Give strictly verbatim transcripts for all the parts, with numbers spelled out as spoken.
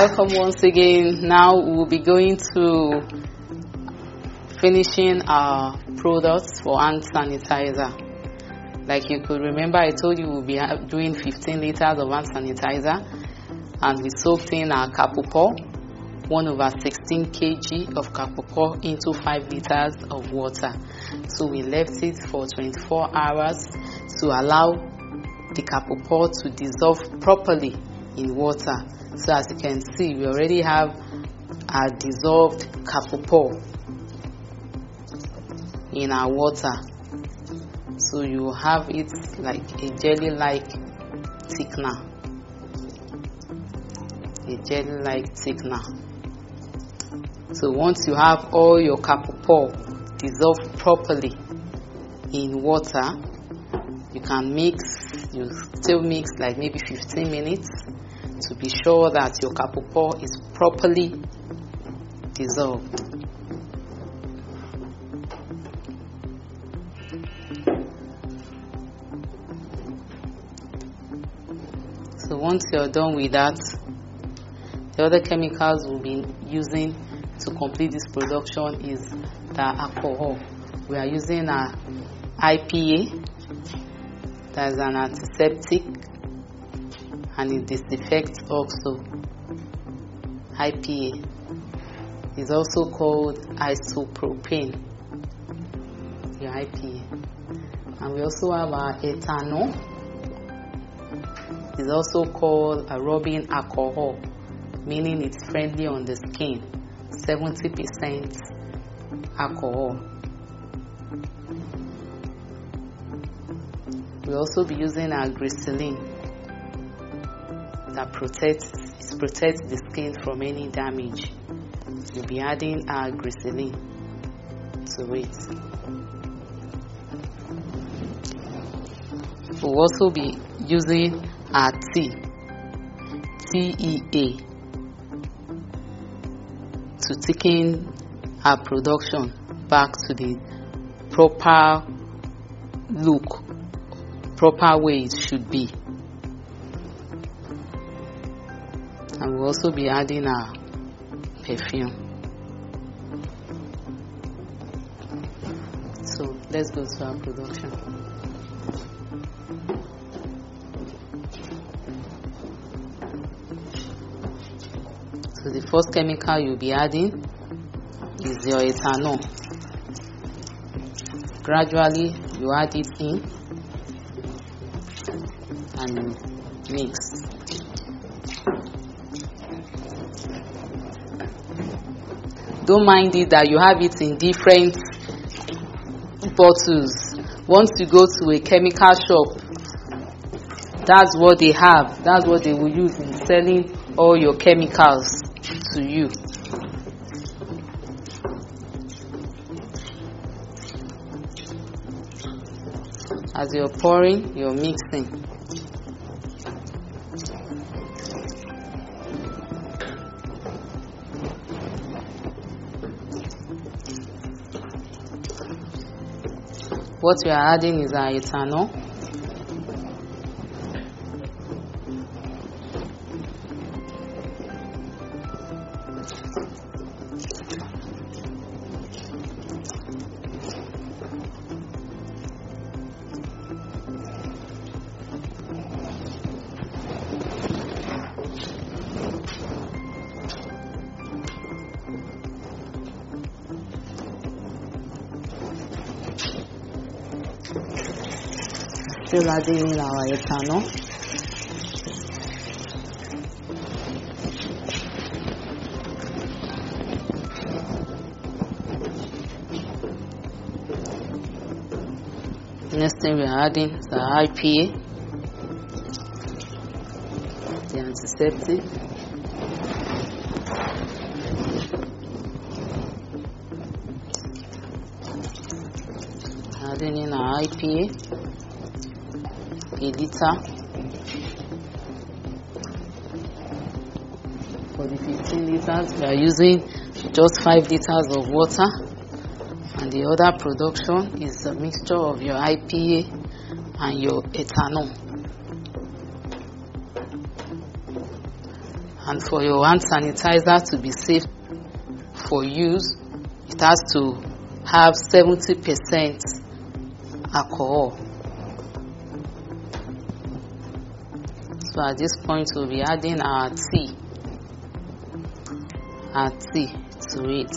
Welcome once again. Now we'll be going to finishing our products for hand sanitizer. Like you could remember, I told you we'll be doing fifteen liters of hand sanitizer, and we soaked in our kapok pod, one over sixteen kilograms of kapok pod into five liters of water. So we left it for twenty-four hours to allow the kapok pod to dissolve properly in water. So as you can see, we already have our dissolved kapok pod in our water. So you have it like a jelly-like thickener, a jelly-like thickener. So once you have all your kapok pod dissolved properly in water, you can mix. You still mix like maybe fifteen minutes. To be sure that your kapok pod is properly dissolved. So once you're done with that, the other chemicals we'll be using to complete this production is the alcohol. We are using our I P A, that is an antiseptic, and it disinfects also. I P A is also called isopropane, your I P A. And we also have our ethanol. It's also called a rubbing alcohol, meaning it's friendly on the skin, seventy percent alcohol. We'll also be using our glycerine, that protects protects the skin from any damage. We'll be adding our glycerine to it. We'll also be using our tea, T E A, to thicken our production back to the proper look, proper way it should be. And we'll also be adding our perfume. So let's go to our production. So the first chemical you'll be adding is your ethanol. Gradually you add it in and mix. Don't mind it that you have it in different bottles. Once you go to a chemical shop, that's what they have. That's what they will use in selling all your chemicals to you. As you're pouring, you're mixing. What we are adding is our ethanol. Still adding in our ethanol. Next thing we are adding is the I P A, the antiseptic, adding in our I P A. A liter for the fifteen liters. We are using just five liters of water, and the other production is a mixture of your I P A and your ethanol. and for your hand sanitizer to be safe for use, it has to have seventy percent alcohol. So at this point we'll be adding our tea, our tea to it.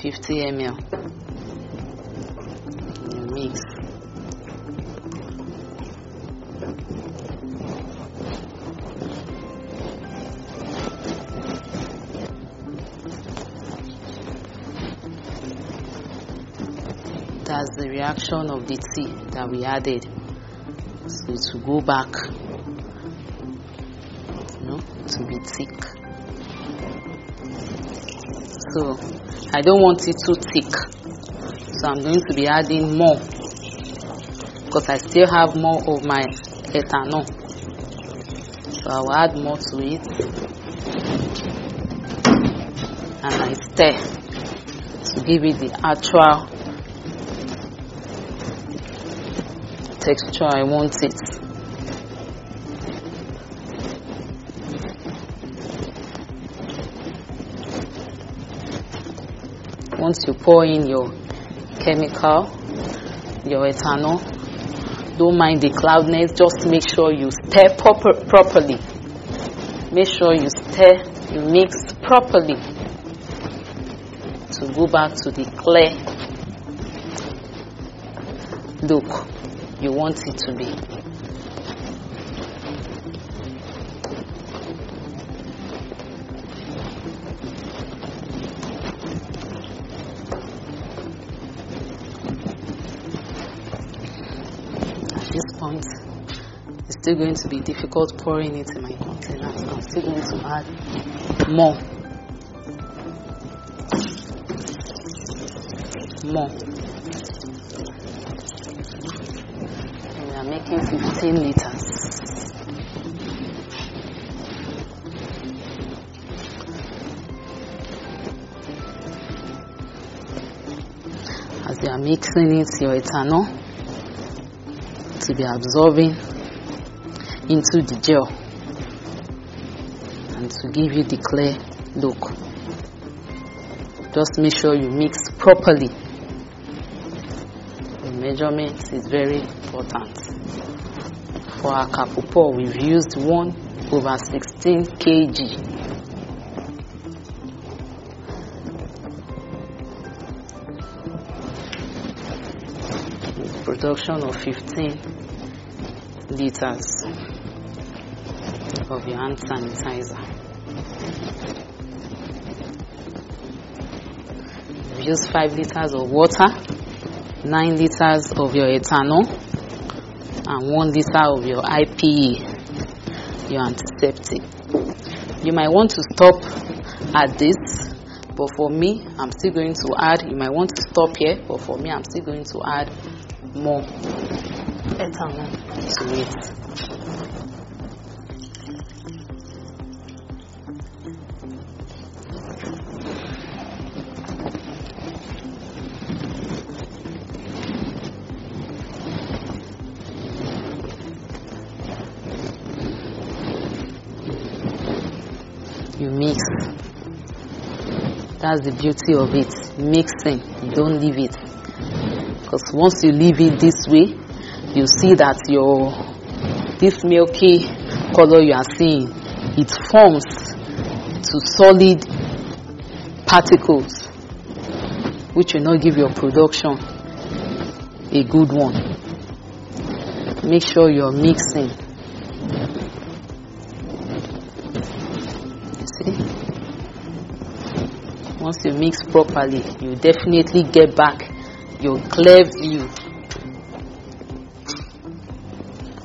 fifty milliliters. Mix. That's the reaction of the tea that we added. So it will go back, you know, to be thick. So I don't want it too thick, so I'm going to be adding more because I still have more of my ethanol, so I will add more to it and I stir to give it the actual texture I want it. Once you pour in your chemical, your ethanol, don't mind the cloudiness, just make sure you stir proper, properly. Make sure you stir, you mix properly to go back to the clear look you want it to be. It's still going to be difficult pouring it in my container, so I'm still going to add more. More. And we are making fifteen liters. As you are mixing it, your ethanol to be absorbing into the gel and to give you the clear look. Just make sure you mix properly. The measurement is very important. For our kapok pod, we've used one over sixteen kilograms. Production of fifteen liters of your hand sanitizer. You've used five liters of water, nine liters of your ethanol, and one liter of your I P A, your antiseptic. You might want to stop at this, but for me, I'm still going to add, you might want to stop here, but for me, I'm still going to add more ethanol to it. You mix. That's the beauty of it. Mixing. You don't leave it. Because once you leave it this way, you see that your this milky color you are seeing, it forms to solid particles, which will not give your production a good one. Make sure you're mixing. You see? Once you mix properly, you definitely get back your clear view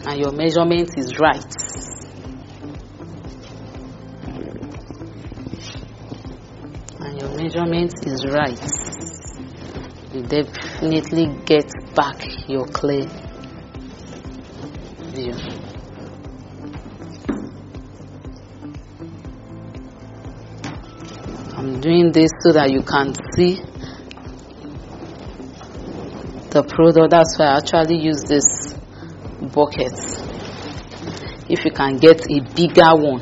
and your measurement is right. And your measurement is right. You definitely get back your clear view. I'm doing this so that you can see the product. That's why I actually use this bucket if you can get a bigger one,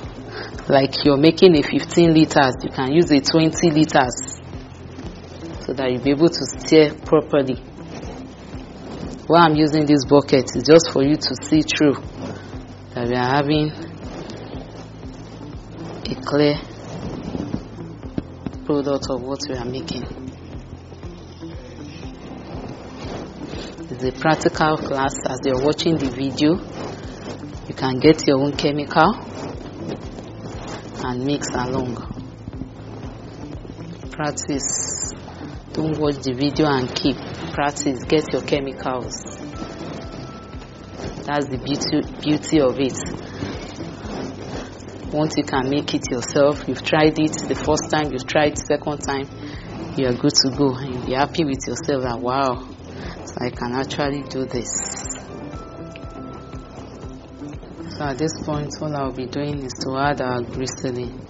like you're making a fifteen liters, you can use a twenty liters, so that you'll be able to stir properly. Why I'm using this bucket is just for you to see through that we are having a clear product of what we are making. It's a practical class. As you're watching the video, you can get your own chemical and mix along. Practice. Don't watch the video and keep. Practice. Get your chemicals. That's the beauty beauty of it. Once you can make it yourself, you've tried it the first time, you've tried second time, you are good to go, and you'll be happy with yourself. And wow, so I can actually do this. So at this point, all I'll be doing is to add our glycerine.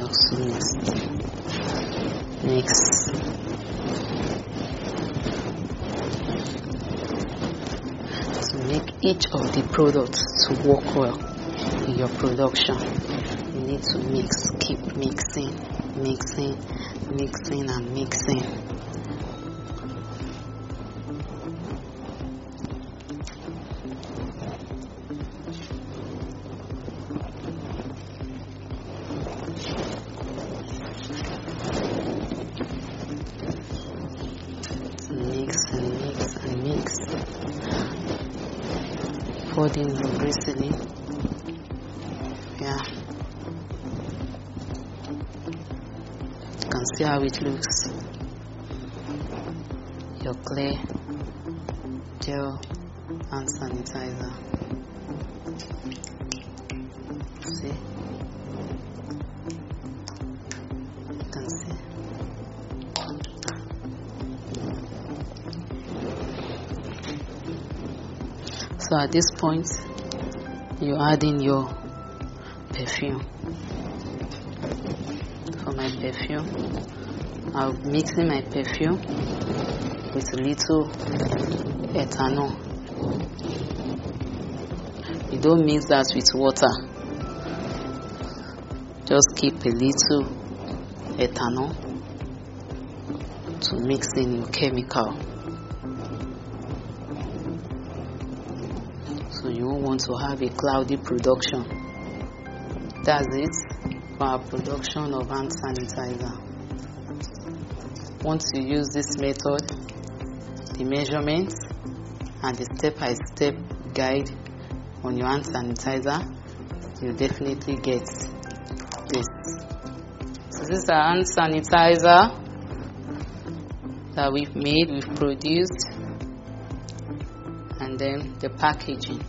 Also mix. mix. To make each of the products to work well in your production, you need to mix, keep mixing, mixing, mixing, and mixing. Mix and mix and mix. Pour in the glycerine. Yeah. You can see how it looks. Your clay, gel, and sanitizer. See? You can see. So at this point, you add in your perfume. For my perfume, I'll mix in my perfume with a little ethanol. You don't mix that with water. Just keep a little ethanol to mix in your chemical. So you won't want to have a cloudy production. That's it for our production of hand sanitizer. Once you use this method, the measurements and the step-by-step guide on your hand sanitizer, you definitely get this. So this is our hand sanitizer that we've made, we've produced, and then the packaging.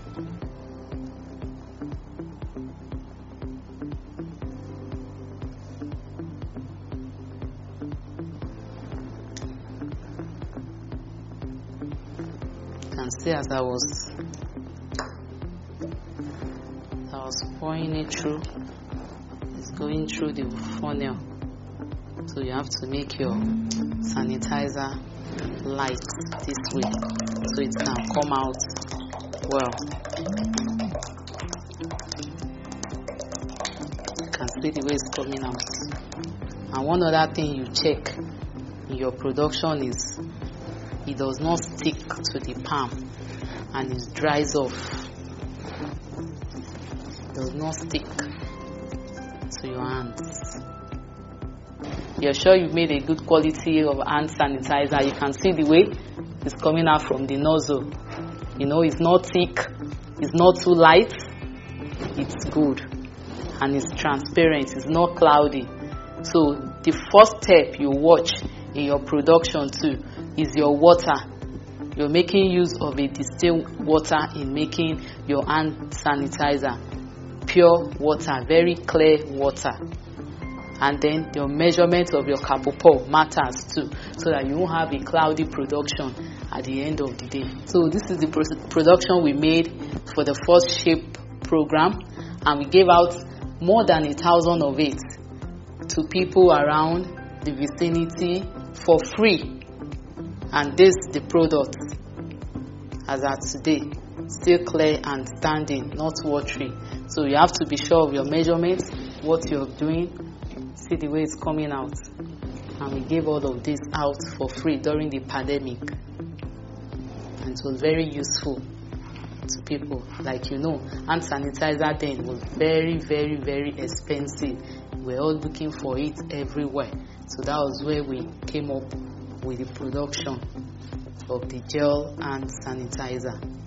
See, as I was, I was pouring it through, it's going through the funnel. So you have to make your sanitizer light this way, so it can come out well. You can see the way it's coming out. And one other thing you check in your production is, it does not stick to the palm and it dries off. It does not stick to your hands. You're sure you've made a good quality of hand sanitizer. You can see the way it's coming out from the nozzle. You know, it's not thick, it's not too light, it's good and it's transparent, it's not cloudy. So the first step you watch in your production too is your water. You're making use of a distilled water in making your hand sanitizer. Pure water, very clear water. And then your measurement of your kapok pod matters too, so that you won't have a cloudy production at the end of the day. So this is the production we made for the first shape program. and we gave out more than a thousand of it to people around the vicinity for free. And this the product as at today, still clear and standing, not watery. So you have to be sure of your measurements, what you're doing. See the way it's coming out. And we gave all of this out for free during the pandemic. And it was very useful to people. Like you know, hand sanitizer then was very, very, very expensive. We're all looking for it everywhere. So that was where we came up with the production of the gel and sanitizer.